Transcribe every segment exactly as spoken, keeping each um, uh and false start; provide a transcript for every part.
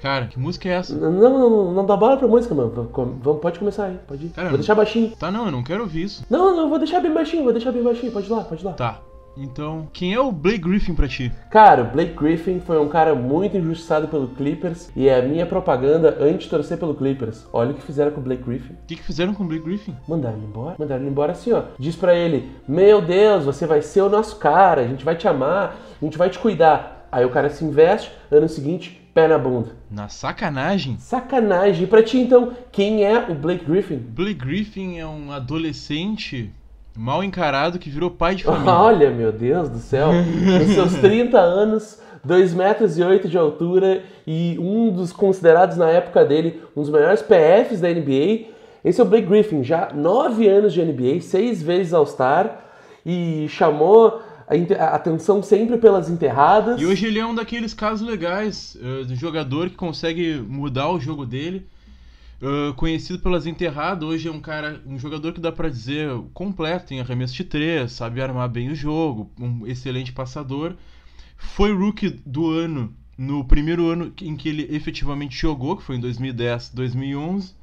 Cara, que música é essa? Não, não, não dá bala pra música, mano. Vamos, pode começar aí, pode ir. Cara, vou deixar baixinho. Tá, não, eu não quero ouvir isso. Não, não, vou deixar bem baixinho, vou deixar bem baixinho. Pode ir lá, pode ir lá. Tá. Então, quem é o Blake Griffin pra ti? Cara, o Blake Griffin foi um cara muito injustiçado pelo Clippers e é a minha propaganda anti-torcer pelo Clippers. Olha o que fizeram com o Blake Griffin. O que, que fizeram com o Blake Griffin? Mandaram ele embora. Mandaram ele embora assim, ó. Diz pra ele, meu Deus, você vai ser o nosso cara, a gente vai te amar, a gente vai te cuidar. Aí o cara se investe, ano seguinte, pé na bunda. Na sacanagem? Sacanagem. E pra ti, então, quem é o Blake Griffin? Blake Griffin é um adolescente mal encarado que virou pai de família. Olha, meu Deus do céu. Nos seus trinta anos, dois metros e oito de altura e um dos considerados na época dele, um dos melhores P Fs da N B A. Esse é o Blake Griffin, já nove anos de N B A, seis vezes All-Star e chamou a atenção sempre pelas enterradas. E hoje ele é um daqueles casos legais uh, do jogador que consegue mudar o jogo dele. Uh, conhecido pelas enterradas, hoje é um cara, um jogador que dá pra dizer completo, tem arremesso de três, sabe armar bem o jogo, um excelente passador. Foi rookie do ano no primeiro ano em que ele efetivamente jogou, que foi em dois mil e dez, dois mil e onze.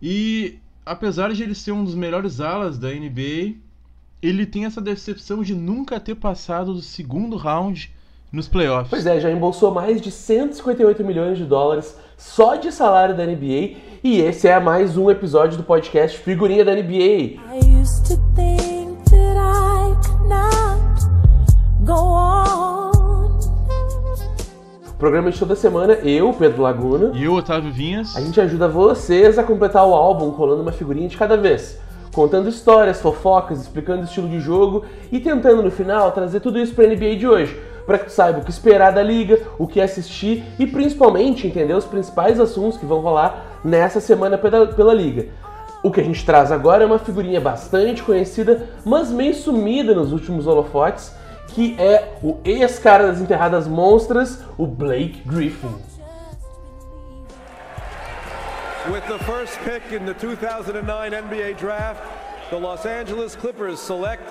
E apesar de ele ser um dos melhores alas da N B A, ele tem essa decepção de nunca ter passado do segundo round nos playoffs. Pois é, já embolsou mais de cento e cinquenta e oito milhões de dólares só de salário da N B A e esse é mais um episódio do podcast Figurinha da N B A. Programa de toda semana, eu, Pedro Laguna, e eu, Otavio Vinhas, a gente ajuda vocês a completar o álbum colando uma figurinha de cada vez, contando histórias, fofocas, explicando o estilo de jogo e tentando no final trazer tudo isso para a N B A de hoje, para que tu saiba o que esperar da liga, o que assistir e principalmente entender os principais assuntos que vão rolar nessa semana pela, pela liga. O que a gente traz agora é uma figurinha bastante conhecida, mas meio sumida nos últimos holofotes, que é o ex-cara das enterradas monstras, o Blake Griffin. With the first pick in the two thousand nine N B A draft, the Los Angeles Clippers select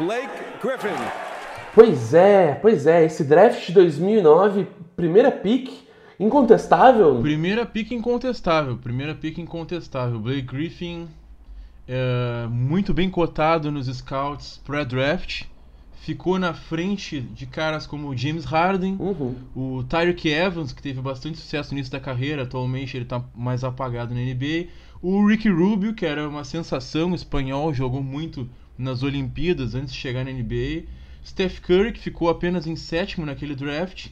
Blake Griffin. Pois é, pois é, esse draft de dois mil e nove, primeira pick incontestável. Primeira pick incontestável, primeira pick incontestável. Blake Griffin, é, muito bem cotado nos scouts pré-draft, ficou na frente de caras como o James Harden, uhum. o Tyreke Evans, que teve bastante sucesso no início da carreira, atualmente ele está mais apagado na N B A, o Ricky Rubio, que era uma sensação espanhol, jogou muito nas Olimpíadas antes de chegar na N B A, Steph Curry, que ficou apenas em sétimo naquele draft,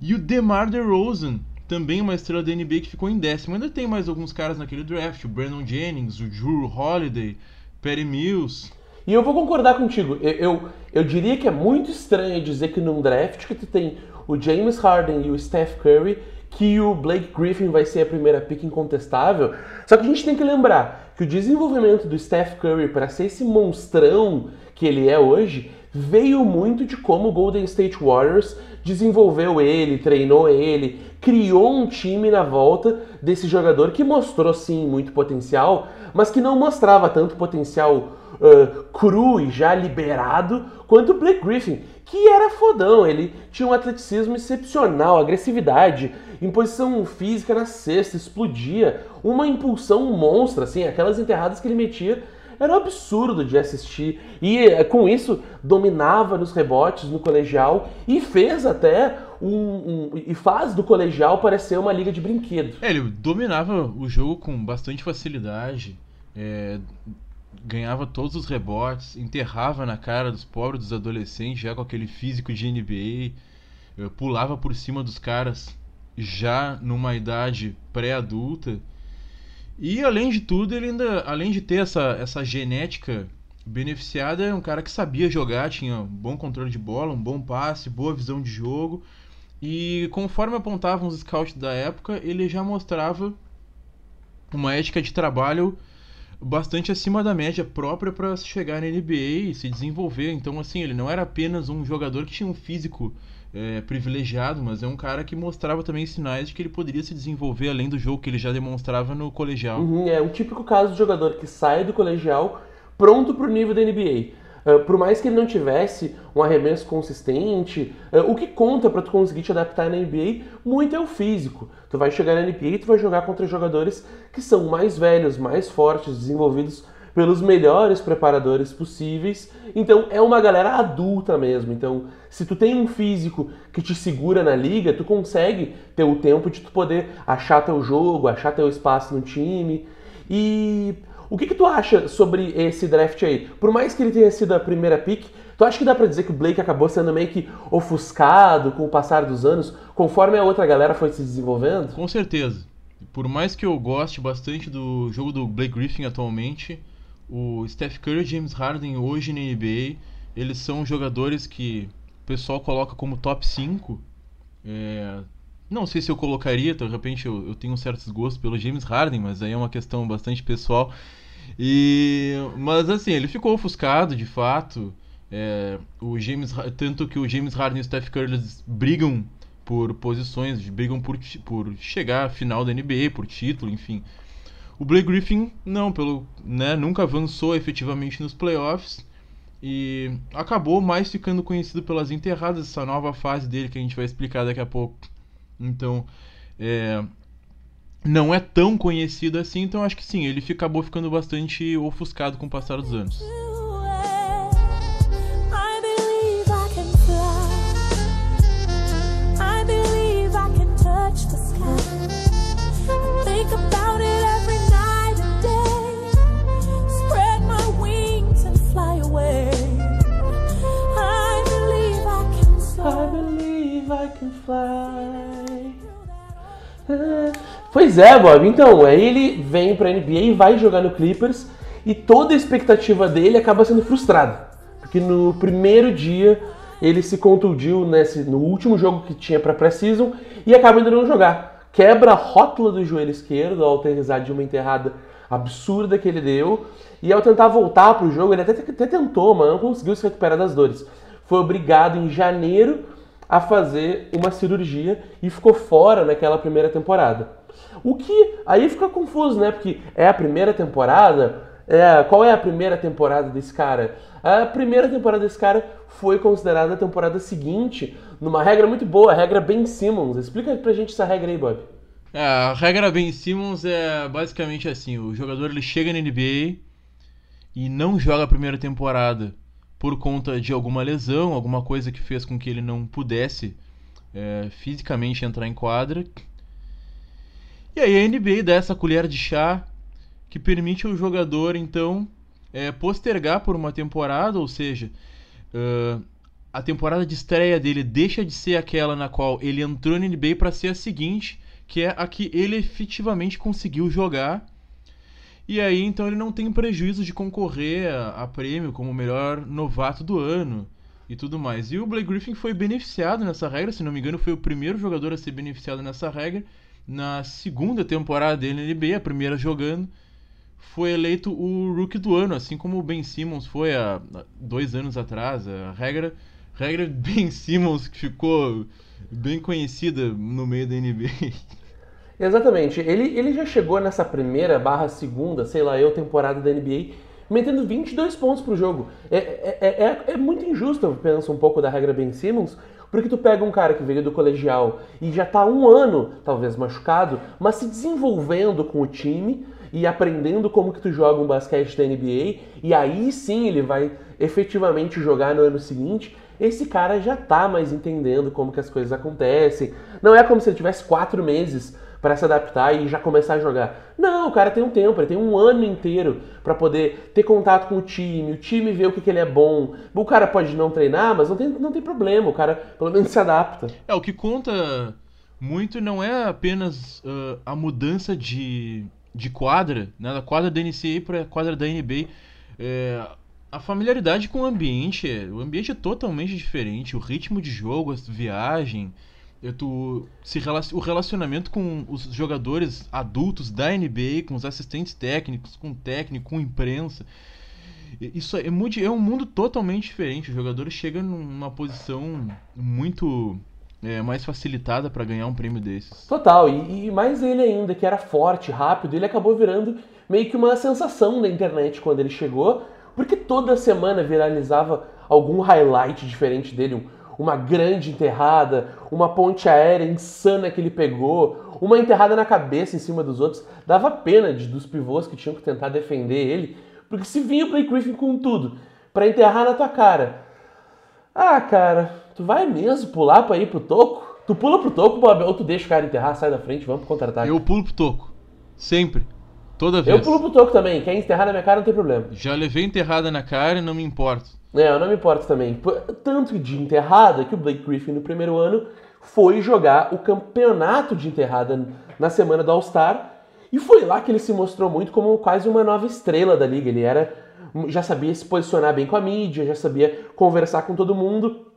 e o Demar DeRozan, também uma estrela da N B A, que ficou em décimo. Ainda tem mais alguns caras naquele draft, o Brandon Jennings, o Jrue Holiday, Patty Mills. E eu vou concordar contigo, eu, eu, eu diria que é muito estranho dizer que num draft que tu tem o James Harden e o Steph Curry, que o Blake Griffin vai ser a primeira pick incontestável, só que a gente tem que lembrar que o desenvolvimento do Steph Curry para ser esse monstrão que ele é hoje veio muito de como o Golden State Warriors desenvolveu ele, treinou ele, criou um time na volta desse jogador que mostrou sim muito potencial, mas que não mostrava tanto potencial uh, cru e já liberado quanto o Blake Griffin, que era fodão, ele tinha um atleticismo excepcional, agressividade, imposição física na cesta, explodia, uma impulsão monstra, assim, aquelas enterradas que ele metia era um absurdo de assistir e com isso dominava nos rebotes no colegial e fez até um, um e faz do colegial parecer uma liga de brinquedo. É, ele dominava o jogo com bastante facilidade, é, ganhava todos os rebotes, enterrava na cara dos pobres, dos adolescentes já com aquele físico de N B A, pulava por cima dos caras já numa idade pré-adulta. E além de tudo, ele ainda, além de ter essa, essa genética beneficiada, é um cara que sabia jogar, tinha um bom controle de bola, um bom passe, boa visão de jogo. E conforme apontavam os scouts da época, ele já mostrava uma ética de trabalho bastante acima da média, própria para chegar na N B A e se desenvolver. Então, assim, ele não era apenas um jogador que tinha um físico É, privilegiado, mas é um cara que mostrava também sinais de que ele poderia se desenvolver além do jogo que ele já demonstrava no colegial. Uhum, é um típico caso de jogador que sai do colegial pronto pro nível da N B A. Uh, por mais que ele não tivesse um arremesso consistente, uh, o que conta para tu conseguir te adaptar na N B A muito é o físico. Tu vai chegar na N B A e tu vai jogar contra jogadores que são mais velhos, mais fortes, desenvolvidos pelos melhores preparadores possíveis. Então é uma galera adulta mesmo. Então se tu tem um físico que te segura na liga, tu consegue ter o tempo de tu poder achar teu jogo, achar teu espaço no time. E o que que tu acha sobre esse draft aí? Por mais que ele tenha sido a primeira pick, tu acha que dá pra dizer que o Blake acabou sendo meio que ofuscado com o passar dos anos, conforme a outra galera foi se desenvolvendo? Com certeza. Por mais que eu goste bastante do jogo do Blake Griffin atualmente, o Steph Curry e James Harden hoje na N B A, eles são jogadores que o pessoal coloca como top cinco. É... Não sei se eu colocaria, de repente eu, eu tenho um certo desgosto pelo James Harden, mas aí é uma questão bastante pessoal. E... Mas assim, ele ficou ofuscado de fato. É... O James... Tanto que o James Harden e o Steph Curry eles brigam por posições, brigam por, por chegar à final da N B A, por título, enfim. O Blake Griffin não, pelo, né, nunca avançou efetivamente nos playoffs e acabou mais ficando conhecido pelas enterradas, essa nova fase dele que a gente vai explicar daqui a pouco. Então, é, não é tão conhecido assim, então acho que sim, ele acabou ficando bastante ofuscado com o passar dos anos. Pois é, Bob, então, aí ele vem pra N B A e vai jogar no Clippers e toda a expectativa dele acaba sendo frustrada, porque no primeiro dia ele se contundiu nesse, no último jogo que tinha pra pré-season e acaba indo não jogar, quebra a rótula do joelho esquerdo ao aterrissar de uma enterrada absurda que ele deu, e ao tentar voltar pro jogo, ele até, até tentou, mas não conseguiu se recuperar das dores, foi obrigado em janeiro a fazer uma cirurgia e ficou fora naquela primeira temporada. O que aí fica confuso, né? Porque é a primeira temporada? É, qual é a primeira temporada desse cara? A primeira temporada desse cara foi considerada a temporada seguinte, numa regra muito boa, a regra Ben Simmons. Explica pra gente essa regra aí, Bob. É, a regra Ben Simmons é basicamente assim, o jogador ele chega na N B A e não joga a primeira temporada por conta de alguma lesão, alguma coisa que fez com que ele não pudesse é, fisicamente entrar em quadra. E aí a N B A dá essa colher de chá que permite ao jogador, então, é, postergar por uma temporada, ou seja, uh, a temporada de estreia dele deixa de ser aquela na qual ele entrou na N B A para ser a seguinte, que é a que ele efetivamente conseguiu jogar. E aí, então, ele não tem prejuízo de concorrer a, a prêmio como o melhor novato do ano e tudo mais. E o Blake Griffin foi beneficiado nessa regra, se não me engano, foi o primeiro jogador a ser beneficiado nessa regra. Na segunda temporada dele na N B A, a primeira jogando, foi eleito o Rookie do Ano, assim como o Ben Simmons foi há dois anos atrás. A regra, regra Ben Simmons que ficou bem conhecida no meio da N B A. Exatamente, ele, ele já chegou nessa primeira barra segunda, sei lá eu, temporada da N B A, metendo vinte e dois pontos pro jogo. É, é, é, é muito injusto, eu penso um pouco da regra Ben Simmons, porque tu pega um cara que veio do colegial e já tá um ano, talvez machucado, mas se desenvolvendo com o time e aprendendo como que tu joga um basquete da N B A, e aí sim ele vai efetivamente jogar no ano seguinte. Esse cara já tá mais entendendo como que as coisas acontecem. Não é como se ele tivesse quatro meses para se adaptar e já começar a jogar. Não, o cara tem um tempo, ele tem um ano inteiro para poder ter contato com o time, o time vê o que, que ele é bom. O cara pode não treinar, mas não tem, não tem problema, o cara pelo menos se adapta. É, o que conta muito não é apenas uh, a mudança de, de quadra, né, da quadra da N C A A para a quadra da N B A. É, a familiaridade com o ambiente, o ambiente é totalmente diferente, o ritmo de jogo, a viagem... Tu, se, o relacionamento com os jogadores adultos da N B A, com os assistentes técnicos, com o técnico, com a imprensa, isso é, muito, é um mundo totalmente diferente. O jogador chega numa posição muito é, mais facilitada para ganhar um prêmio desses. Total, e, e mais ele ainda, que era forte, rápido, ele acabou virando meio que uma sensação da internet quando ele chegou. Porque toda semana viralizava algum highlight diferente dele, uma grande enterrada, uma ponte aérea insana que ele pegou, uma enterrada na cabeça em cima dos outros. Dava pena de, dos pivôs que tinham que tentar defender ele, porque se vinha o Blake Griffin com tudo, pra enterrar na tua cara. Ah, cara, tu vai mesmo pular pra ir pro toco? Tu pula pro toco, Bob, ou tu deixa o cara enterrar, sai da frente, vamos pro contra-ataque. Eu pulo pro toco, sempre. Toda vez. Eu pulo pro toco também, quer enterrar na minha cara não tem problema. Já levei enterrada na cara e não me importo. É, eu não me importo também. Tanto de enterrada que o Blake Griffin no primeiro ano foi jogar o campeonato de enterrada na semana do All-Star e foi lá que ele se mostrou muito como quase uma nova estrela da liga. Ele era, já sabia se posicionar bem com a mídia, já sabia conversar com todo mundo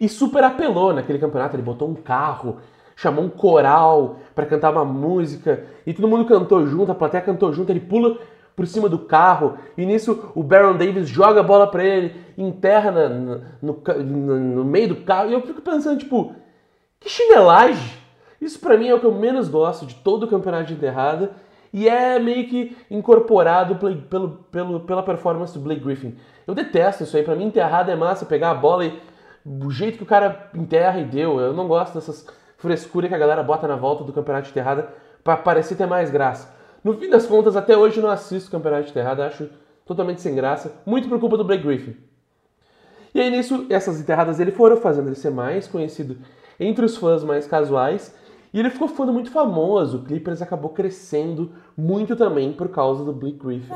e super apelou naquele campeonato. Ele botou um carro, chamou um coral pra cantar uma música, e todo mundo cantou junto, a plateia cantou junto, ele pula por cima do carro, e nisso o Baron Davis joga a bola pra ele, enterra na, na, no, no, no meio do carro, e eu fico pensando, tipo, que chinelagem! Isso pra mim é o que eu menos gosto de todo o campeonato de enterrada, e é meio que incorporado pelo, pelo, pelo, pela performance do Blake Griffin. Eu detesto isso aí, pra mim enterrada é massa, pegar a bola e o jeito que o cara enterra e deu, eu não gosto dessas frescura que a galera bota na volta do campeonato de enterrada pra parecer ter mais graça. No fim das contas, até hoje eu não assisto o campeonato de enterrada, acho totalmente sem graça, muito por culpa do Blake Griffin. E aí nisso, essas enterradas dele foram fazendo ele ser mais conhecido entre os fãs mais casuais, e ele ficou ficando muito famoso, o Clippers acabou crescendo muito também por causa do Blake Griffin.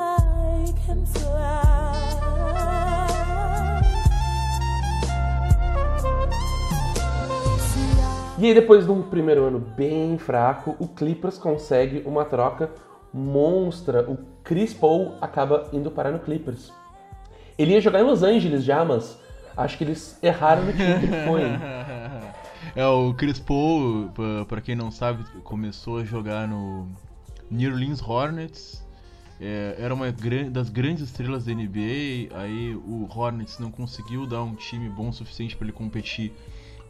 E aí depois de um primeiro ano bem fraco, o Clippers consegue uma troca monstra. O Chris Paul acaba indo parar no Clippers. Ele ia jogar em Los Angeles já, mas acho que eles erraram no time que ele foi. É, o Chris Paul, pra quem não sabe, começou a jogar no New Orleans Hornets. É, era uma das grandes estrelas da N B A, aí o Hornets não conseguiu dar um time bom o suficiente pra ele competir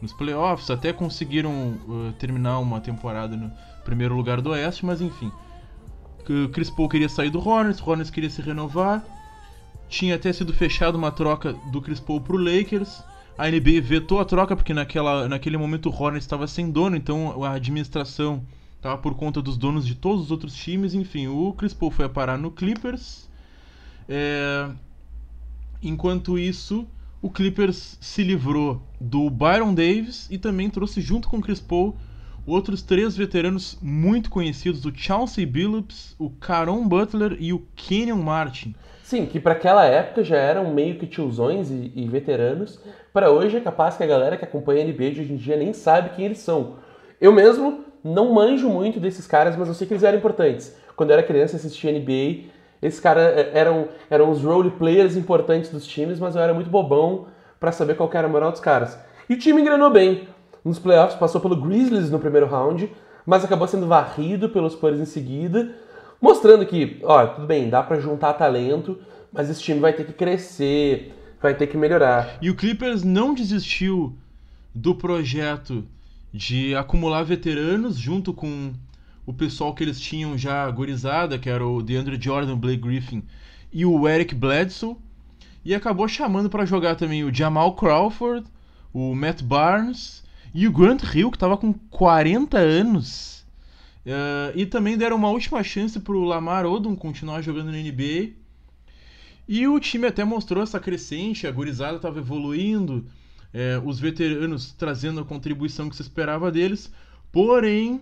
nos playoffs, até conseguiram uh, terminar uma temporada no primeiro lugar do Oeste, mas enfim. O Chris Paul queria sair do Hornets, o Hornets queria se renovar. Tinha até sido fechada uma troca do Chris Paul pro Lakers. A N B A vetou a troca porque naquela, naquele momento o Hornets estava sem dono, então a administração estava por conta dos donos de todos os outros times. Enfim, o Chris Paul foi a parar no Clippers. É... Enquanto isso, o Clippers se livrou do Baron Davis e também trouxe junto com o Chris Paul outros três veteranos muito conhecidos, o Chauncey Billups, o Caron Butler e o Kenyon Martin. Sim, que para aquela época já eram meio que tiozões e, e veteranos. Para hoje é capaz que a galera que acompanha a N B A de hoje em dia nem sabe quem eles são. Eu mesmo não manjo muito desses caras, mas eu sei que eles eram importantes. Quando eu era criança assistia N B A... Esses caras eram, eram os role players importantes dos times, mas eu era muito bobão pra saber qual que era a moral dos caras. E o time engrenou bem. Nos playoffs passou pelo Grizzlies no primeiro round, mas acabou sendo varrido pelos Spurs em seguida, mostrando que, ó, tudo bem, dá pra juntar talento, mas esse time vai ter que crescer, vai ter que melhorar. E o Clippers não desistiu do projeto de acumular veteranos junto com o pessoal que eles tinham já gurizada, que era o DeAndre Jordan, o Blake Griffin e o Eric Bledsoe, e acabou chamando para jogar também o Jamal Crawford, o Matt Barnes e o Grant Hill, que estava com quarenta anos, uh, e também deram uma última chance para o Lamar Odom continuar jogando na N B A, e o time até mostrou essa crescente, a gurizada estava evoluindo, é, os veteranos trazendo a contribuição que se esperava deles, porém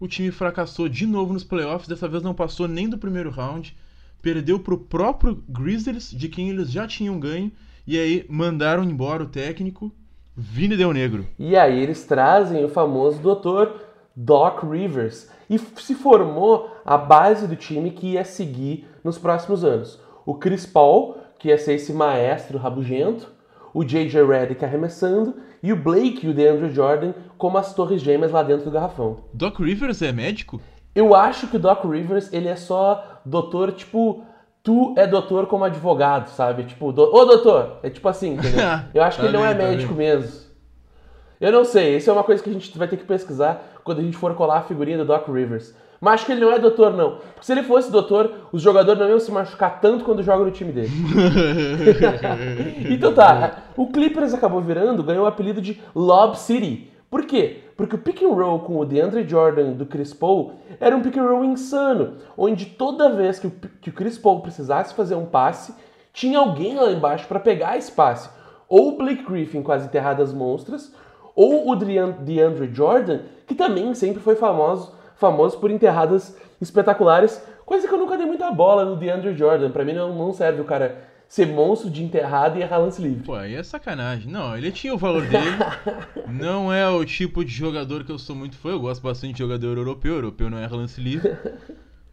o time fracassou de novo nos playoffs, dessa vez não passou nem do primeiro round, perdeu para o próprio Grizzlies, de quem eles já tinham ganho, e aí mandaram embora o técnico, Vini Del Negro. E aí eles trazem o famoso doutor Doc Rivers, e se formou a base do time que ia seguir nos próximos anos. O Chris Paul, que ia ser esse maestro rabugento, o J J. Redick arremessando, e o Blake e o DeAndre Jordan como as torres gêmeas lá dentro do garrafão. Doc Rivers é médico? Eu acho que o Doc Rivers, ele é só doutor, tipo, tu é doutor como advogado, sabe? Tipo, do... ô doutor! É tipo assim, entendeu? Eu acho que ele não é médico mesmo. Eu não sei, isso é uma coisa que a gente vai ter que pesquisar quando a gente for colar a figurinha do Doc Rivers. Mas acho que ele não é doutor, não. Porque se ele fosse doutor, os jogadores não iam se machucar tanto quando jogam no time dele. Então tá, o Clippers acabou virando, ganhou o apelido de Lob City. Por quê? Porque o pick and roll com o DeAndre Jordan do Chris Paul era um pick and roll insano, onde toda vez que o, que o Chris Paul precisasse fazer um passe, tinha alguém lá embaixo para pegar esse passe. Ou o Blake Griffin, quase enterrado as monstras, ou o DeAndre Jordan, que também sempre foi famoso, famoso por enterradas espetaculares, coisa que eu nunca dei muita bola no DeAndre Jordan. Pra mim não, não serve o cara ser monstro de enterrada e errar lance livre. Pô, aí é sacanagem. Não, ele tinha o valor dele. Não é o tipo de jogador que eu sou muito fã. Eu gosto bastante de jogador europeu. Europeu não erra lance livre.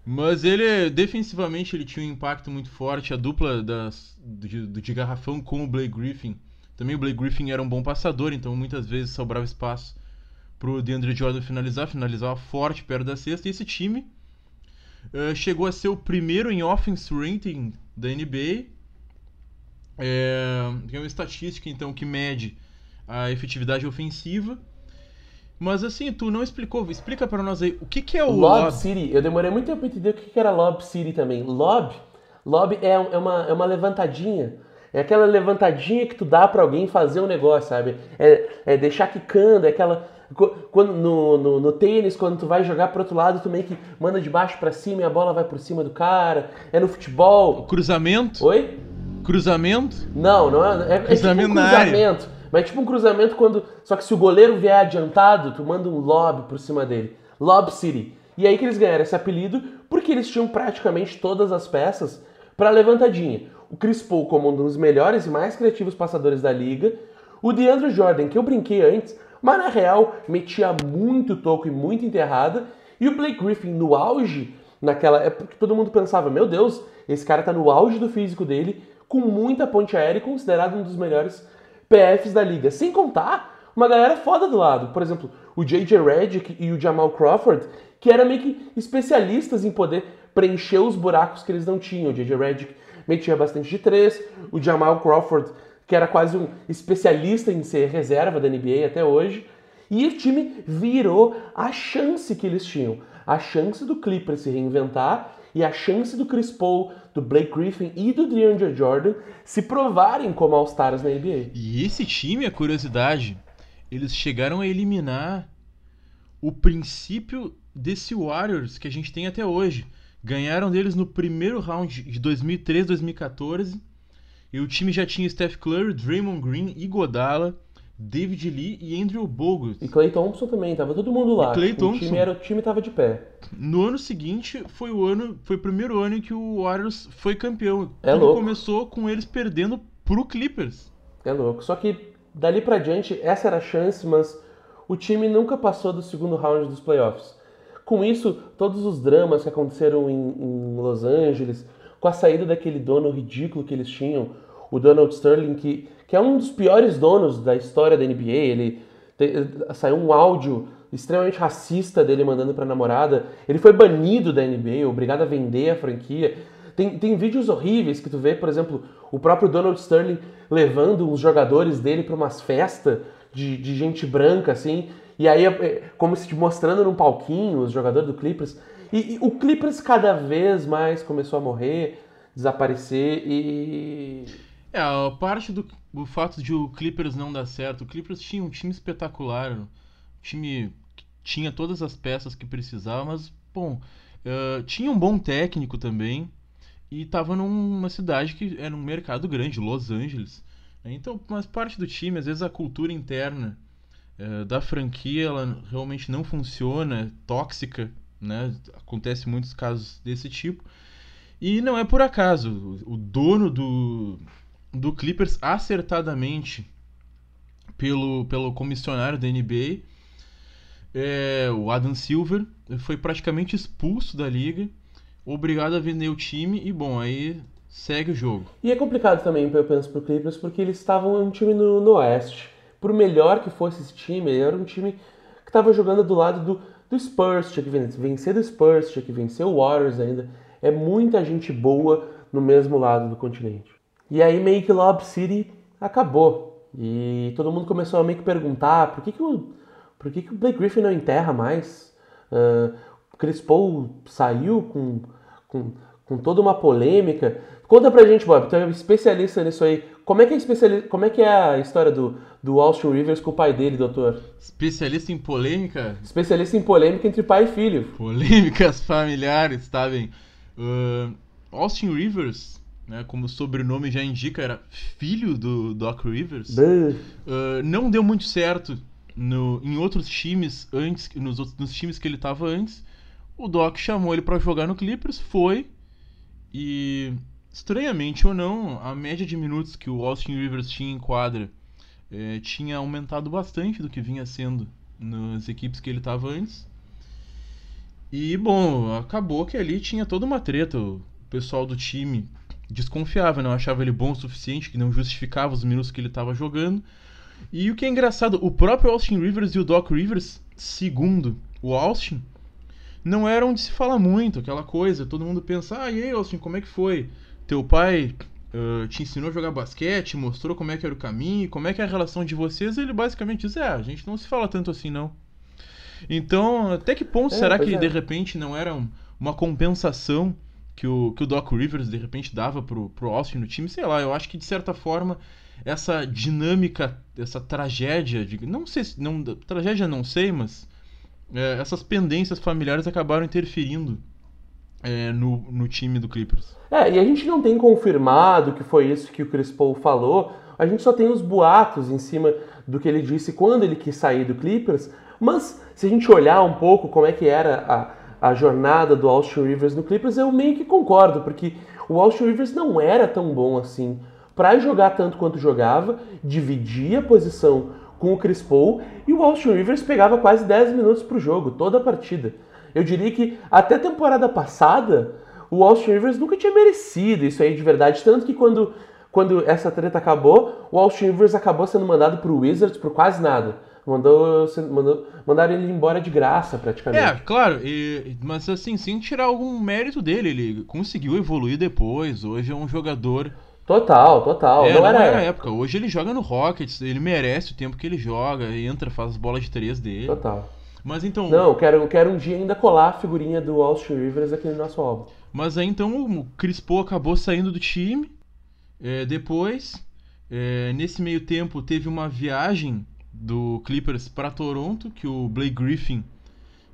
Mas ele, defensivamente, ele tinha um impacto muito forte. A dupla das, de, de garrafão com o Blake Griffin. Também o Blake Griffin era um bom passador, então muitas vezes sobrava espaço pro DeAndre Jordan finalizar, finalizava forte perto da cesta. E esse time uh, chegou a ser o primeiro em offense rating da N B A. É, é uma estatística então que mede a efetividade ofensiva. Mas assim, tu não explicou, explica para nós aí o que, que é o Lob, Lob City. Eu demorei muito tempo para entender o que, que era Lob City também. Lob, Lob é, é, uma, é uma levantadinha. É aquela levantadinha que tu dá para alguém fazer um negócio, sabe? É, é deixar quicando, é aquela... Quando, no, no, no tênis, quando tu vai jogar pro outro lado, tu meio que manda de baixo para cima e a bola vai por cima do cara. É no futebol. O cruzamento? Oi? Cruzamento? Não, não é. É, cruzamento é tipo um cruzamento. Mas é tipo um cruzamento quando. Só que se o goleiro vier adiantado, tu manda um lob por cima dele. Lob City. E aí que eles ganharam esse apelido porque eles tinham praticamente todas as peças pra levantadinha. O Chris Paul como um dos melhores e mais criativos passadores da liga. O DeAndre Jordan, que eu brinquei antes, mas na real metia muito toco e muito enterrada. E o Blake Griffin no auge, naquela. É porque todo mundo pensava, meu Deus, esse cara tá no auge do físico dele, com muita ponte aérea e considerado um dos melhores P Fs da liga. Sem contar uma galera foda do lado. Por exemplo, o J J. Redick e o Jamal Crawford, que eram meio que especialistas em poder preencher os buracos que eles não tinham. O J J. Redick metia bastante de três, o Jamal Crawford, que era quase um especialista em ser reserva da N B A até hoje. E o time virou a chance que eles tinham. A chance do Clippers se reinventar e a chance do Chris Paul, do Blake Griffin e do DeAndre Jordan se provarem como All-Stars na N B A. E esse time, a curiosidade, eles chegaram a eliminar o princípio desse Warriors que a gente tem até hoje. Ganharam deles no primeiro round de dois mil e treze, dois mil e quatorze, e o time já tinha Steph Curry, Draymond Green, Iguodala, David Lee e Andrew Bogut. E Klay Thompson também, tava todo mundo lá. Klay Thompson. O time, era, o time tava de pé. No ano seguinte, foi o, ano, foi o primeiro ano em que o Warriors foi campeão. É Tudo louco. Começou com eles perdendo pro Clippers. É louco. Só que dali pra diante, essa era a chance, mas o time nunca passou do segundo round dos playoffs. Com isso, todos os dramas que aconteceram em, em Los Angeles, com a saída daquele dono ridículo que eles tinham, o Donald Sterling, que... que é um dos piores donos da história da N B A, ele te, saiu um áudio extremamente racista dele mandando pra namorada, ele foi banido da N B A, obrigado a vender a franquia. Tem, tem vídeos horríveis que tu vê, por exemplo, o próprio Donald Sterling levando os jogadores dele pra umas festas de, de gente branca, assim, e aí como se mostrando num palquinho os jogadores do Clippers. E, e o Clippers cada vez mais começou a morrer, desaparecer e... É, a parte do, do fato de o Clippers não dar certo, o Clippers tinha um time espetacular, um time que tinha todas as peças que precisava, mas, bom, uh, tinha um bom técnico também, e estava numa cidade que era um mercado grande, Los Angeles, né? Então, mas parte do time, às vezes a cultura interna uh, da franquia, ela realmente não funciona, é tóxica, né? Acontece muitos casos desse tipo, e não é por acaso, o, o dono do... do Clippers, acertadamente pelo, pelo comissionário da N B A, é, o Adam Silver, foi praticamente expulso da liga, obrigado a vender o time e, bom, aí segue o jogo. E é complicado também, eu penso, pro Clippers, porque eles estavam um time no, no Oeste. Por melhor que fosse esse time, ele era um time que estava jogando do lado do, do Spurs, tinha que vencer do Spurs, tinha que vencer o Warriors ainda. É muita gente boa no mesmo lado do continente. E aí meio que Lob City acabou, e todo mundo começou a meio que perguntar por que, que, o, por que, que o Blake Griffin não enterra mais, uh, Chris Paul saiu com, com, com toda uma polêmica. Conta pra gente, Bob, tu é especialista nisso aí. Como é que é, especiali... Como é, que é a história do, do Austin Rivers com o pai dele, doutor? Especialista em polêmica? Especialista em polêmica entre pai e filho. Polêmicas familiares, tá bem. Uh, Austin Rivers, né, como o sobrenome já indica, era filho do Doc Rivers. Uh, não deu muito certo no, em outros times antes, nos, outros, nos times que ele tava antes. O Doc chamou ele pra jogar no Clippers, foi e... Estranhamente ou não, a média de minutos que o Austin Rivers tinha em quadra eh, tinha aumentado bastante do que vinha sendo nas equipes que ele estava antes. E, bom, acabou que ali tinha toda uma treta. O pessoal do time desconfiava, não achava ele bom o suficiente, que não justificava os minutos que ele estava jogando. E o que é engraçado, o próprio Austin Rivers e o Doc Rivers, segundo o Austin, não eram de se falar muito, aquela coisa. Todo mundo pensa, ah, e aí, Austin, como é que foi? Teu pai uh, te ensinou a jogar basquete, mostrou como é que era o caminho, como é que é a relação de vocês, e ele basicamente diz, é, a gente não se fala tanto assim, não. Então, até que ponto é, será que, é. de repente, não era um, uma compensação que o, que o Doc Rivers, de repente, dava pro, pro Austin no time? Sei lá, eu acho que, de certa forma, essa dinâmica, essa tragédia, de, não sei, não, tragédia não sei, mas é, essas pendências familiares acabaram interferindo. É, no, no time do Clippers. É, e a gente não tem confirmado que foi isso que o Chris Paul falou, a gente só tem os boatos em cima do que ele disse quando ele quis sair do Clippers, mas se a gente olhar um pouco como é que era a, a jornada do Austin Rivers no Clippers, eu meio que concordo, porque o Austin Rivers não era tão bom assim para jogar tanto quanto jogava, dividia a posição com o Chris Paul, e o Austin Rivers pegava quase dez minutos pro jogo, toda a partida. Eu diria que até a temporada passada, o Austin Rivers nunca tinha merecido isso aí de verdade. Tanto que quando, quando essa treta acabou, o Austin Rivers acabou sendo mandado pro Wizards por quase nada. Mandou, mandou, mandaram ele embora de graça, praticamente. É, claro, e, mas assim, sem tirar algum mérito dele, ele conseguiu evoluir depois, hoje é um jogador... Total, total. É, não, não era, era época. época. Hoje ele joga no Rockets, ele merece o tempo que ele joga, entra, faz as bolas de três dele. Total. Mas então... Não, eu quero, eu quero um dia ainda colar a figurinha do Austin Rivers aqui no nosso álbum. Mas aí então o Chris Paul acabou saindo do time. É, depois, é, nesse meio tempo, teve uma viagem do Clippers para Toronto, que o Blake Griffin,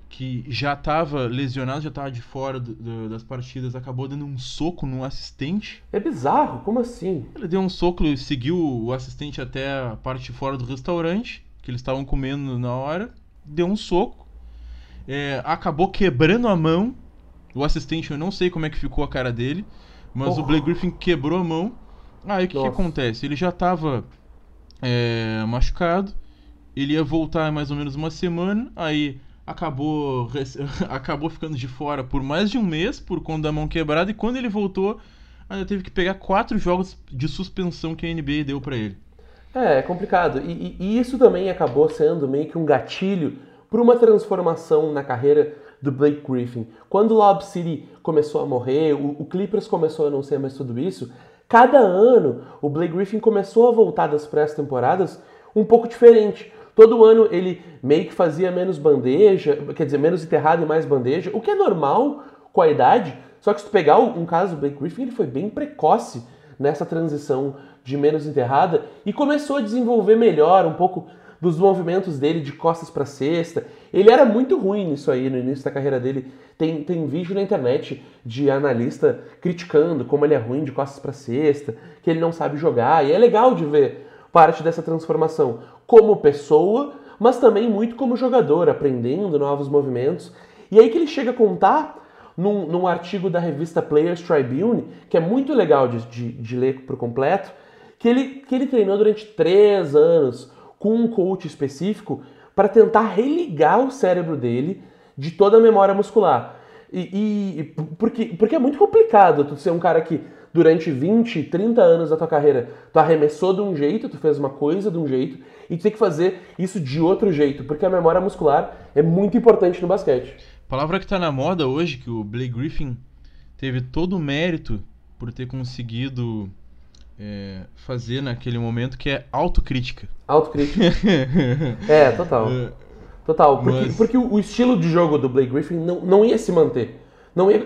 que já estava lesionado, já estava de fora do, do, das partidas, acabou dando um soco num assistente. É bizarro, como assim? Ele deu um soco e seguiu o assistente até a parte de fora do restaurante, que eles estavam comendo na hora. Deu um soco, é, acabou quebrando a mão. O assistente, eu não sei como é que ficou a cara dele, mas Porra. o Blake Griffin quebrou a mão. Aí o que, que acontece? Ele já estava é, machucado, ele ia voltar mais ou menos uma semana, aí acabou, acabou ficando de fora por mais de um mês por conta da mão quebrada, e quando ele voltou, ainda teve que pegar quatro jogos de suspensão que a N B A deu para ele. É, é complicado. E, e isso também acabou sendo meio que um gatilho para uma transformação na carreira do Blake Griffin. Quando o Lob City começou a morrer, o, o Clippers começou a não ser mais tudo isso, cada ano o Blake Griffin começou a voltar das pré-temporadas um pouco diferente. Todo ano ele meio que fazia menos bandeja, quer dizer, menos enterrado e mais bandeja, o que é normal com a idade, só que se tu pegar um caso do Blake Griffin, ele foi bem precoce nessa transição de menos enterrada, e começou a desenvolver melhor um pouco dos movimentos dele de costas para cesta. Ele era muito ruim nisso aí no início da carreira dele. Tem, tem vídeo na internet de analista criticando como ele é ruim de costas para cesta, que ele não sabe jogar, e é legal de ver parte dessa transformação como pessoa, mas também muito como jogador, aprendendo novos movimentos. E aí que ele chega a contar num, num artigo da revista Players Tribune, que é muito legal de, de, de ler por completo, Que ele, que ele treinou durante três anos com um coach específico para tentar religar o cérebro dele de toda a memória muscular. E, e porque, porque é muito complicado tu ser um cara que durante vinte, trinta anos da tua carreira tu arremessou de um jeito, tu fez uma coisa de um jeito, e tu tem que fazer isso de outro jeito, porque a memória muscular é muito importante no basquete. A palavra que está na moda hoje, que o Blake Griffin teve todo o mérito por ter conseguido... É, fazer naquele momento, que é autocrítica. Autocrítica. É, total. Total, porque, mas... porque o estilo de jogo do Blake Griffin não, não ia se manter. Não ia,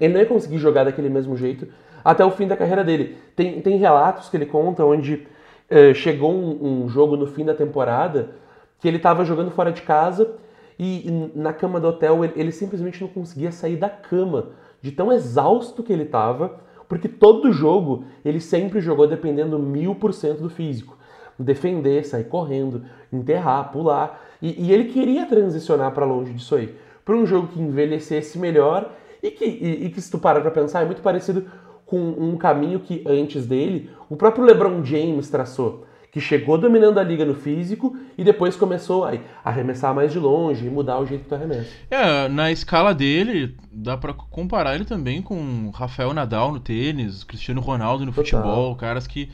ele não ia conseguir jogar daquele mesmo jeito até o fim da carreira dele. Tem, tem relatos que ele conta onde eh, chegou um, um jogo no fim da temporada que ele estava jogando fora de casa e, e na cama do hotel ele, ele simplesmente não conseguia sair da cama de tão exausto que ele estava, porque todo jogo ele sempre jogou dependendo mil por cento do físico. Defender, sair correndo, enterrar, pular. E, e ele queria transicionar para longe disso aí, para um jogo que envelhecesse melhor e que, e, e que se tu parar para pensar, é muito parecido com um caminho que antes dele o próprio LeBron James traçou, que chegou dominando a liga no físico e depois começou a arremessar mais de longe e mudar o jeito que tu arremessa. É, na escala dele, dá para comparar ele também com Rafael Nadal no tênis, Cristiano Ronaldo no futebol, caras que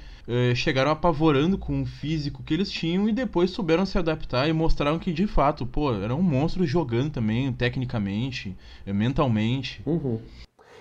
chegaram apavorando com o físico que eles tinham e depois souberam se adaptar e mostraram que, de fato, pô, era um monstro jogando também, tecnicamente, mentalmente. Uhum.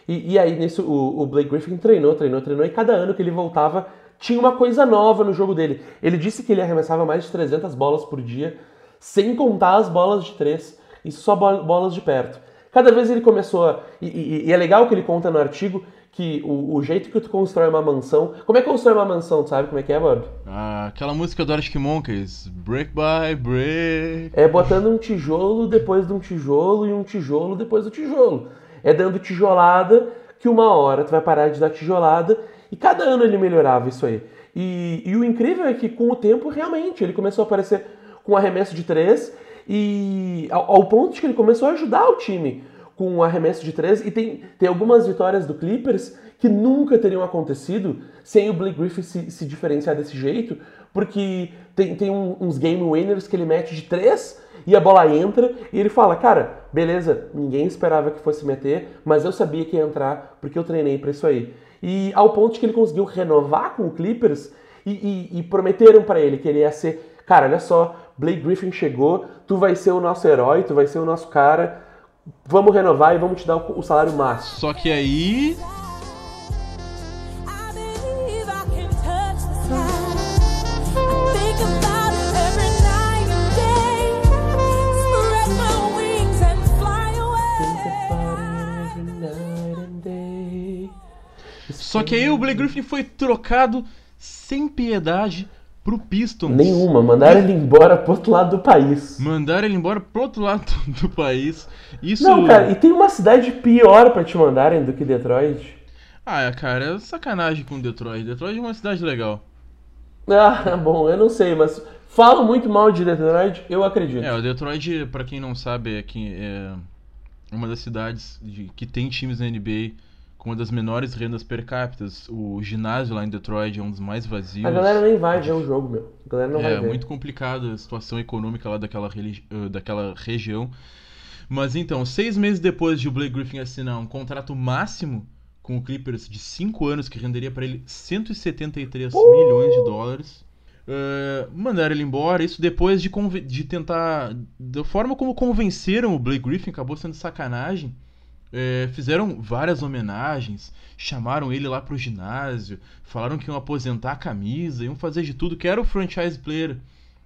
E, e aí, nisso, o, o Blake Griffin treinou, treinou, treinou, e cada ano que ele voltava, tinha uma coisa nova no jogo dele. Ele disse que ele arremessava mais de trezentas bolas por dia, sem contar as bolas de três, e só bolas de perto. Cada vez ele começou a... E, e, e é legal que ele conta no artigo que o, o jeito que tu constrói uma mansão... Como é que constrói uma mansão, tu sabe como é que é, Bob? Ah, aquela música do Arctic Monkeys, Brick by Brick... É botando um tijolo depois de um tijolo e um tijolo depois do tijolo. É dando tijolada que uma hora tu vai parar de dar tijolada, e cada ano ele melhorava isso aí. E, e o incrível é que com o tempo, realmente, ele começou a aparecer com arremesso de três e ao, ao ponto de que ele começou a ajudar o time com um arremesso de três, e tem, tem algumas vitórias do Clippers que nunca teriam acontecido sem o Blake Griffin se, se diferenciar desse jeito, porque tem, tem um, uns game winners que ele mete de três e a bola entra, e ele fala, cara, beleza, ninguém esperava que fosse meter, mas eu sabia que ia entrar porque eu treinei pra isso aí. E ao ponto de que ele conseguiu renovar com o Clippers e, e, e prometeram pra ele que ele ia ser, cara, olha só, Blake Griffin chegou, tu vai ser o nosso herói, tu vai ser o nosso cara, vamos renovar e vamos te dar o salário máximo. Só que aí... Só que aí o Blake Griffin foi trocado sem piedade pro Pistons. Nenhuma, mandaram ele embora pro outro lado do país. Mandaram ele embora pro outro lado do país. Isso... Não, cara, e tem uma cidade pior pra te mandarem do que Detroit. Ah, cara, é sacanagem com Detroit. Detroit é uma cidade legal. Ah, bom, eu não sei, mas falam muito mal de Detroit, eu acredito. É, o Detroit, pra quem não sabe, é, que é uma das cidades de, que tem times na N B A com uma das menores rendas per capita. O ginásio lá em Detroit é um dos mais vazios. A galera nem vai ver o jogo, meu. A galera não é, vai ver. É muito complicada a situação econômica lá daquela, religi- daquela região. Mas então, seis meses depois de o Blake Griffin assinar um contrato máximo com o Clippers de cinco anos, que renderia para ele cento e setenta e três uh! milhões de dólares, uh, mandaram ele embora. Isso depois de, conv- de tentar... Da forma como convenceram o Blake Griffin, acabou sendo sacanagem. É, fizeram várias homenagens, chamaram ele lá pro ginásio, falaram que iam aposentar a camisa, iam fazer de tudo, que era o franchise player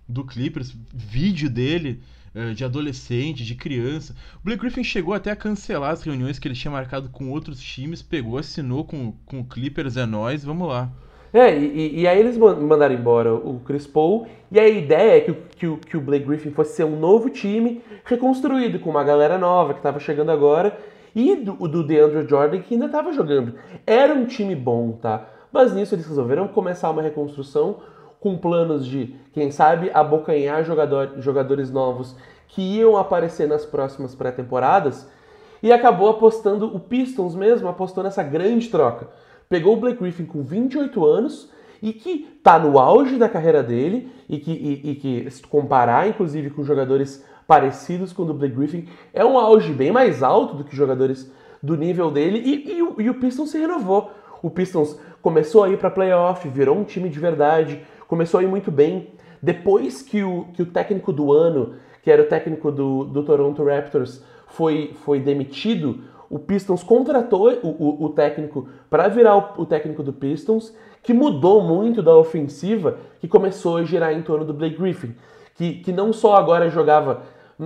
do Clippers, vídeo dele é, de adolescente, de criança. O Blake Griffin chegou até a cancelar as reuniões que ele tinha marcado com outros times, pegou, assinou com, com o Clippers, é nóis, vamos lá. É, e, e aí eles mandaram embora o Chris Paul, e a ideia é que, que, que o Blake Griffin fosse ser um novo time reconstruído, com uma galera nova que tava chegando agora, e do, do DeAndre Jordan, que ainda estava jogando. Era um time bom, tá? Mas nisso eles resolveram começar uma reconstrução com planos de, quem sabe, abocanhar jogador, jogadores novos que iam aparecer nas próximas pré-temporadas, e acabou apostando, o Pistons mesmo apostou nessa grande troca. Pegou o Blake Griffin com vinte e oito anos, e que tá no auge da carreira dele, e que, e, e que se comparar, inclusive, com jogadores parecidos com o do Blake Griffin, é um auge bem mais alto do que jogadores do nível dele, e, e, o, e o Pistons se renovou. O Pistons começou a ir para playoff, virou um time de verdade, começou a ir muito bem. Depois que o, que o técnico do ano, que era o técnico do, do Toronto Raptors, foi, foi demitido, o Pistons contratou o, o, o técnico para virar o, o técnico do Pistons, que mudou muito da ofensiva, que começou a girar em torno do Blake Griffin, que, que não só agora jogava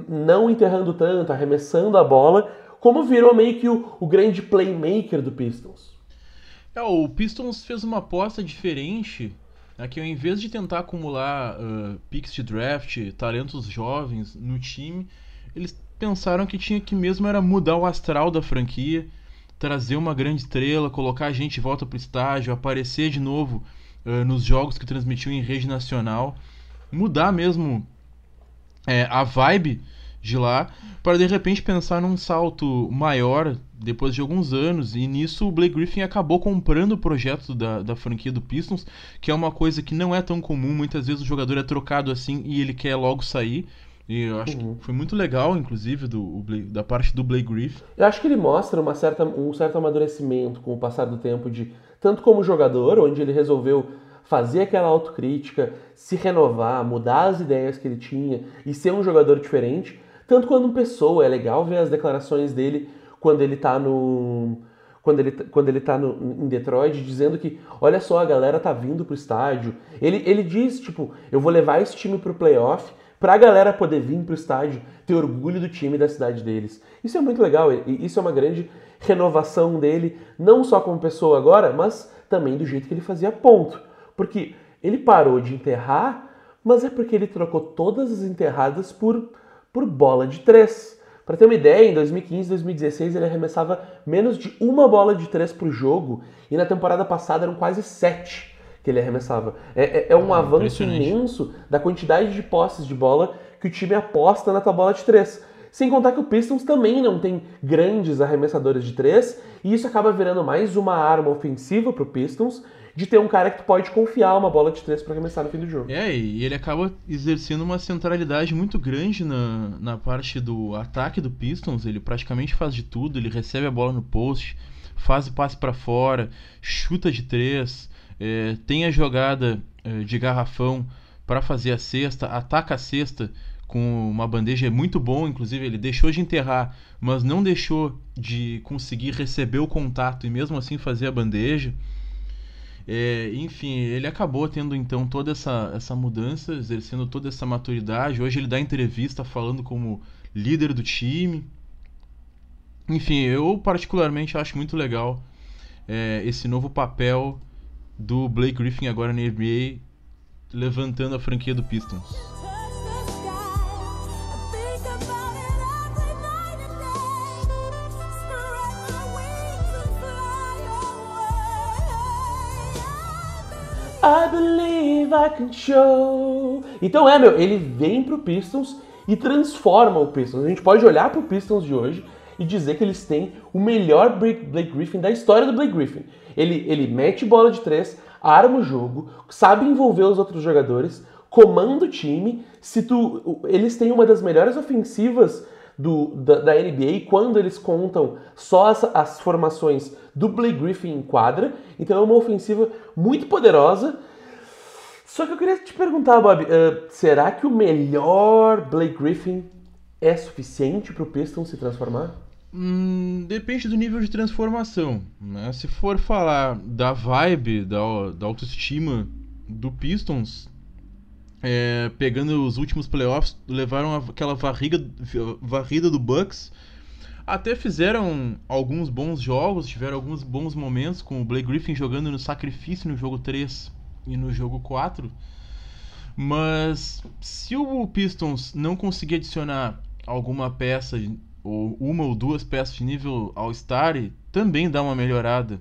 não enterrando tanto, arremessando a bola, como virou meio que o, o grande playmaker do Pistons. É, o Pistons fez uma aposta diferente, né, que ao invés de tentar acumular uh, picks de draft, talentos jovens no time, eles pensaram que tinha que mesmo era mudar o astral da franquia, trazer uma grande estrela, colocar a gente de volta para o estádio, aparecer de novo uh, nos jogos que transmitiu em rede nacional, mudar mesmo é, a vibe de lá, para de repente pensar num salto maior depois de alguns anos, e nisso o Blake Griffin acabou comprando o projeto da, da franquia do Pistons, que é uma coisa que não é tão comum. Muitas vezes o jogador é trocado assim e ele quer logo sair. E eu acho uhum. que foi muito legal, inclusive, do, da parte do Blake Griffin. Eu acho que ele mostra uma certa, um certo amadurecimento com o passar do tempo, de tanto como jogador, onde ele resolveu fazer aquela autocrítica, se renovar, mudar as ideias que ele tinha e ser um jogador diferente, tanto quanto pessoa. É legal ver as declarações dele quando ele tá no... Quando ele, quando ele tá no, em Detroit, dizendo que, olha só, a galera tá vindo pro estádio. Ele, ele diz, tipo, eu vou levar esse time pro playoff, pra galera poder vir pro estádio, ter orgulho do time e da cidade deles. Isso é muito legal, e isso é uma grande renovação dele, não só como pessoa agora, mas também do jeito que ele fazia ponto. Porque ele parou de enterrar, mas é porque ele trocou todas as enterradas por, por bola de três. Pra ter uma ideia, em dois mil e quinze, dois mil e dezesseis ele arremessava menos de uma bola de três por jogo, e na temporada passada eram quase sete que ele arremessava. É, é, é um ah, avanço imenso da quantidade de posses de bola que o time aposta na tua bola de três. Sem contar que o Pistons também não tem grandes arremessadores de três, e isso acaba virando mais uma arma ofensiva pro Pistons, de ter um cara que tu pode confiar uma bola de três para arremessar no fim do jogo. É, e ele acaba exercendo uma centralidade muito grande na, na parte do ataque do Pistons. Ele praticamente faz de tudo, ele recebe a bola no post, faz o passe para fora, chuta de três... É, tem a jogada é, de garrafão para fazer a cesta, ataca a cesta com uma bandeja, é muito bom. Inclusive ele deixou de enterrar, mas não deixou de conseguir receber o contato e mesmo assim fazer a bandeja. É, enfim, ele acabou tendo então toda essa, essa mudança, exercendo toda essa maturidade. Hoje ele dá entrevista falando como líder do time. Enfim, eu particularmente acho muito legal é, esse novo papel do Blake Griffin agora na N B A, levantando a franquia do Pistons. I believe I can show. Então é, meu, ele vem pro Pistons e transforma o Pistons. A gente pode olhar pro Pistons de hoje e dizer que eles têm o melhor Blake Griffin da história do Blake Griffin. Ele, ele mete bola de três, arma o jogo, sabe envolver os outros jogadores, comanda o time. Se tu, eles têm uma das melhores ofensivas do, da, da N B A quando eles contam só as, as formações do Blake Griffin em quadra. Então é uma ofensiva muito poderosa. Só que eu queria te perguntar, Bob, uh, será que o melhor Blake Griffin é suficiente para o Pistons se transformar? Hum, depende do nível de transformação, né? Se for falar da vibe, da, da autoestima do Pistons, é, pegando os últimos playoffs, levaram aquela varriga, varrida do Bucks, até fizeram alguns bons jogos, tiveram alguns bons momentos com o Blake Griffin jogando no sacrifício no jogo três e no jogo quatro, mas se o Pistons não conseguir adicionar alguma peça, ou uma ou duas peças de nível All-Star, e também dá uma melhorada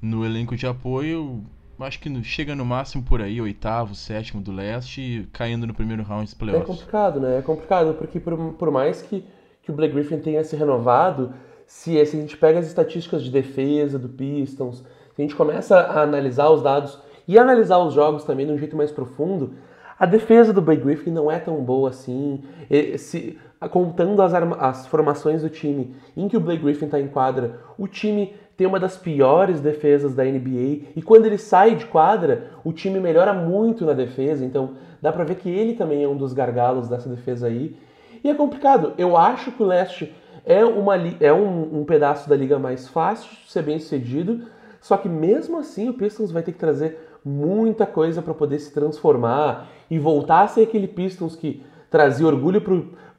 no elenco de apoio, acho que chega no máximo por aí, oitavo, sétimo do leste, caindo no primeiro round dos playoffs. É complicado, né? É complicado, porque por, por mais que, que o Blake Griffin tenha se renovado, se, se a gente pega as estatísticas de defesa do Pistons, se a gente começa a analisar os dados e analisar os jogos também de um jeito mais profundo, a defesa do Blake Griffin não é tão boa assim. Se, contando as, arma, as formações do time em que o Blake Griffin está em quadra, o time tem uma das piores defesas da N B A, e quando ele sai de quadra, o time melhora muito na defesa. Então dá pra ver que ele também é um dos gargalos dessa defesa aí. E é complicado. Eu acho que o leste é, uma, é um, um pedaço da liga mais fácil de ser bem sucedido, só que mesmo assim o Pistons vai ter que trazer muita coisa para poder se transformar e voltar a ser aquele Pistons que trazia orgulho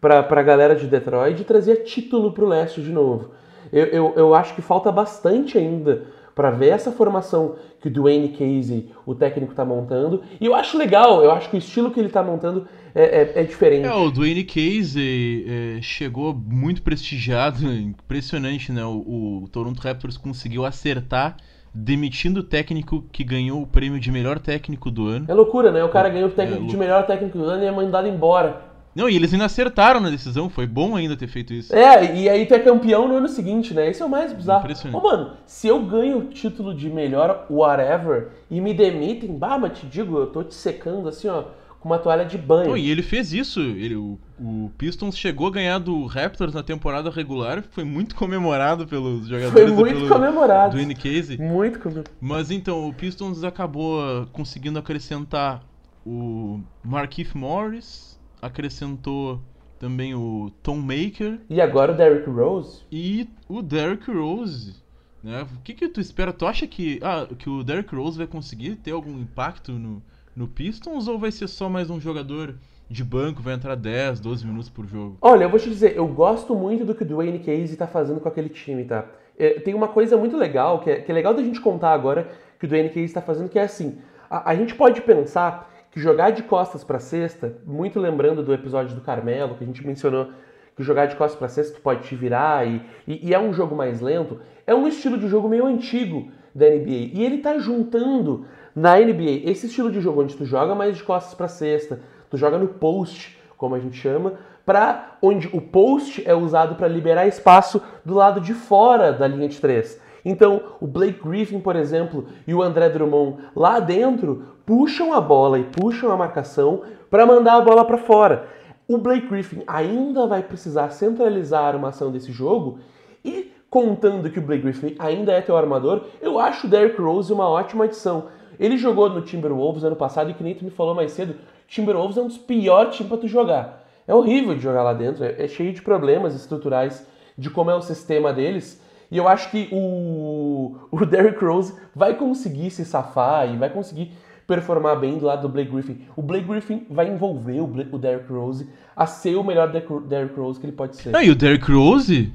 para a galera de Detroit e trazia título para o leste de novo. Eu, eu, eu acho que falta bastante ainda para ver essa formação que o Dwane Casey, o técnico, está montando. E eu acho legal, eu acho que o estilo que ele está montando é, é, é diferente. É, o Dwane Casey é, chegou muito prestigiado, impressionante, né? O, o Toronto Raptors conseguiu acertar demitindo o técnico que ganhou o prêmio de melhor técnico do ano. É loucura, né? O cara ganhou o técnico é, é de melhor técnico do ano e é mandado embora. Não, e eles ainda acertaram na decisão, foi bom ainda ter feito isso. É, e aí tu é campeão no ano seguinte, né? Esse é o mais bizarro. Impressionante. Ô, mano, se eu ganho o título de melhor whatever e me demitem, bah, mas te digo, eu tô te secando assim, ó, com uma toalha de banho. Não, e ele fez isso. Ele, o, o Pistons chegou a ganhar do Raptors na temporada regular, foi muito comemorado pelos jogadores. Foi muito comemorado. Dwane Casey. Muito comemorado. Mas então, o Pistons acabou conseguindo acrescentar o Markieff Morris, acrescentou também o Tom Maker. E agora o Derrick Rose. E o Derrick Rose, né? O que que tu espera? Tu acha que, ah, que o Derrick Rose vai conseguir ter algum impacto no, no Pistons? Ou vai ser só mais um jogador de banco, vai entrar dez, doze minutos por jogo? Olha, eu vou te dizer, eu gosto muito do que o Dwane Casey tá fazendo com aquele time, tá? É, tem uma coisa muito legal, que é, que é legal da gente contar agora, que o Dwane Casey tá fazendo, que é assim, a, a gente pode pensar... que jogar de costas para cesta, muito lembrando do episódio do Carmelo, que a gente mencionou, que jogar de costas para cesta tu pode te virar e, e, e é um jogo mais lento, é um estilo de jogo meio antigo da N B A. E ele tá juntando na N B A esse estilo de jogo onde tu joga mais de costas para cesta, tu joga no post, como a gente chama, pra onde o post é usado para liberar espaço do lado de fora da linha de três. Então, o Blake Griffin, por exemplo, e o Andre Drummond lá dentro puxam a bola e puxam a marcação para mandar a bola para fora. O Blake Griffin ainda vai precisar centralizar a armação desse jogo e, contando que o Blake Griffin ainda é teu armador, eu acho o Derrick Rose uma ótima adição. Ele jogou no Timberwolves ano passado e, que nem tu me falou mais cedo, Timberwolves é um dos piores times para tu jogar. É horrível de jogar lá dentro, é cheio de problemas estruturais de como é o sistema deles. E eu acho que o, o Derrick Rose vai conseguir se safar e vai conseguir performar bem do lado do Blake Griffin. O Blake Griffin vai envolver o, Blake, o Derrick Rose a ser o melhor Derrick Rose que ele pode ser. Ah, e o Derrick Rose,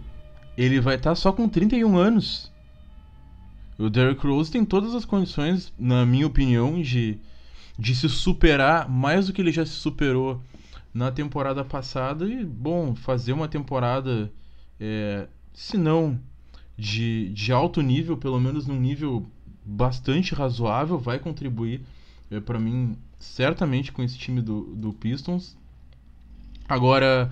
ele vai estar tá só com trinta e um anos. O Derrick Rose tem todas as condições, na minha opinião, de, de se superar mais do que ele já se superou na temporada passada. E, bom, fazer uma temporada, é, se não... De, de alto nível, pelo menos num nível bastante razoável, vai contribuir é, para mim certamente com esse time do, do Pistons. Agora,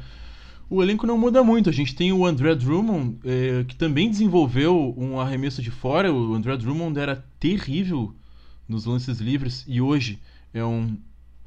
o elenco não muda muito. A gente tem o Andre Drummond, é, que também desenvolveu um arremesso de fora. O Andre Drummond era terrível nos lances livres e hoje é um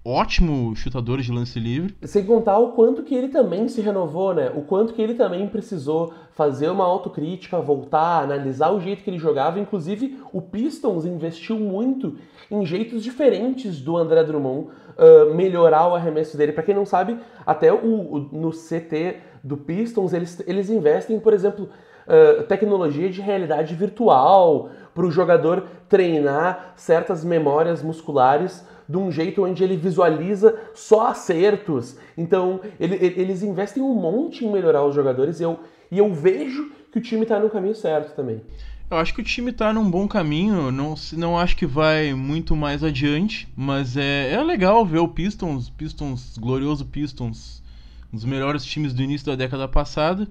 ótimo chutador de lance livre. Sem contar o quanto que ele também se renovou, né? O quanto que ele também precisou fazer uma autocrítica, voltar, analisar o jeito que ele jogava. Inclusive, o Pistons investiu muito em jeitos diferentes do André Drummond uh, melhorar o arremesso dele. Pra quem não sabe, até o, o, no C T do Pistons, eles, eles investem, por exemplo... Uh, tecnologia de realidade virtual, para o jogador treinar certas memórias musculares de um jeito onde ele visualiza só acertos. Então, ele, eles investem um monte em melhorar os jogadores e eu, e eu vejo que o time está no caminho certo também. Eu acho que o time está num bom caminho, não, não acho que vai muito mais adiante, mas é, é legal ver o Pistons, Pistons, glorioso Pistons, um dos melhores times do início da década passada.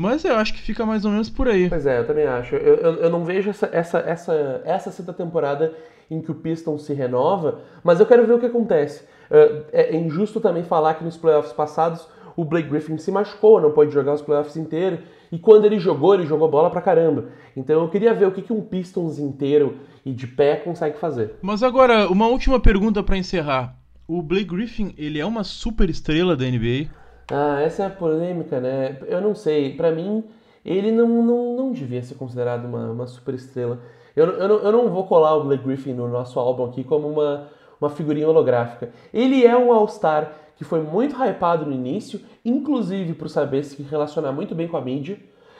Mas eu acho que fica mais ou menos por aí. Pois é, eu também acho. Eu, eu, eu não vejo essa, essa, essa, essa sexta temporada em que o Pistons se renova, mas eu quero ver o que acontece. É, é injusto também falar que nos playoffs passados o Blake Griffin se machucou, não pôde jogar os playoffs inteiros, e quando ele jogou, ele jogou bola pra caramba. Então eu queria ver o que, que um Pistons inteiro e de pé consegue fazer. Mas agora, uma última pergunta pra encerrar. O Blake Griffin, ele é uma super estrela da N B A? Ah, essa é a polêmica, né? Eu não sei. Pra mim, ele não, não, não devia ser considerado uma, uma superestrela. Eu, eu, não, eu não vou colar o Blake Griffin no nosso álbum aqui como uma, uma figurinha holográfica. Ele é um All-Star que foi muito hypado no início, inclusive por saber se relacionar muito bem com a mídia.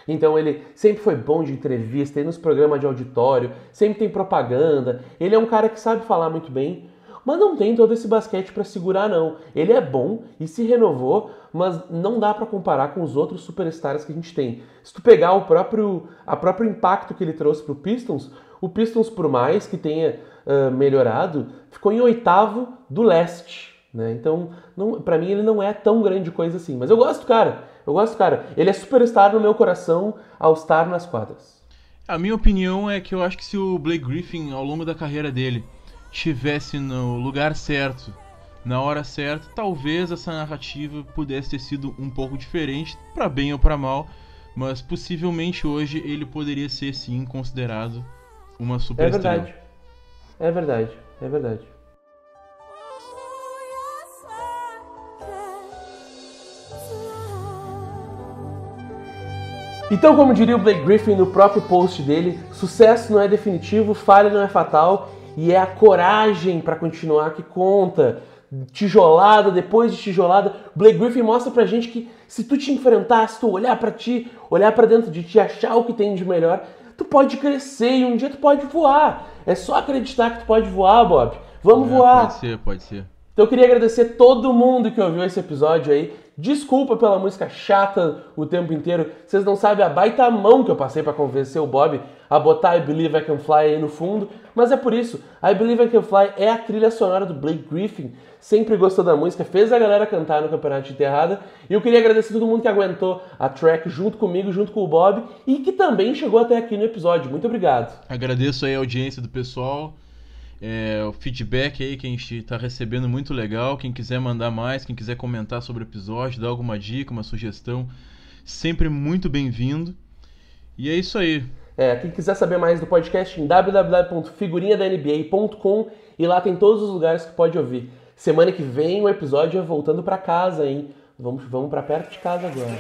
Então ele sempre foi bom de entrevista, tem nos programas de auditório, sempre tem propaganda. Ele é um cara que sabe falar muito bem. mas não tem todo esse basquete para segurar, não. Ele é bom e se renovou, mas não dá para comparar com os outros superstars que a gente tem. Se tu pegar o próprio, a próprio impacto que ele trouxe para o Pistons, o Pistons, por mais que tenha uh, melhorado, ficou em oitavo do leste, né? Então, não, pra mim, ele não é tão grande coisa assim. Mas eu gosto, cara. Eu gosto, cara. Ele é superstar no meu coração, all-star nas quadras. A minha opinião é que eu acho que se o Blake Griffin, ao longo da carreira dele, estivesse no lugar certo, na hora certa, talvez essa narrativa pudesse ter sido um pouco diferente, pra bem ou pra mal, mas possivelmente hoje ele poderia ser, sim, considerado uma superestrela. É verdade, é verdade, é verdade. Então, como diria o Blake Griffin no próprio post dele, sucesso não é definitivo, falha não é fatal e é a coragem para continuar que conta. Tijolada, depois de tijolada, Blake Griffin mostra pra gente que se tu te enfrentar, se tu olhar pra ti, olhar pra dentro de ti, achar o que tem de melhor, tu pode crescer e um dia tu pode voar. É só acreditar que tu pode voar, Bob. Vamos é, voar. Pode ser, pode ser. Então eu queria agradecer todo mundo que ouviu esse episódio aí. Desculpa pela música chata o tempo inteiro. Vocês não sabem a baita mão que eu passei pra convencer o Bob a botar I Believe I Can Fly aí no fundo. Mas é por isso. I Believe I Can Fly é a trilha sonora do Blake Griffin. Sempre gostou da música. Fez a galera cantar no Campeonato de Enterrada. E eu queria agradecer todo mundo que aguentou a track junto comigo, junto com o Bob. E que também chegou até aqui no episódio. Muito obrigado. Agradeço aí a audiência do pessoal. É, o feedback aí que a gente tá recebendo muito legal, quem quiser mandar mais, quem quiser comentar sobre o episódio, dar alguma dica, uma sugestão, sempre muito bem-vindo. E é isso aí. É, quem quiser saber mais do podcast em w w w ponto figurinha da n b a ponto com e lá tem todos os lugares que pode ouvir. Semana que vem o episódio é voltando pra casa, hein? Vamos, vamos pra perto de casa agora.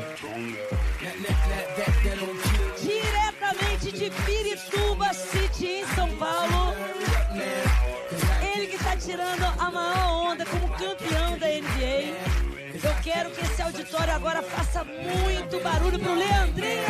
Diretamente de Pirituba City, em São Paulo. Tirando a maior onda como campeão da N B A. Eu quero que esse auditório agora faça muito barulho pro Leandrinho!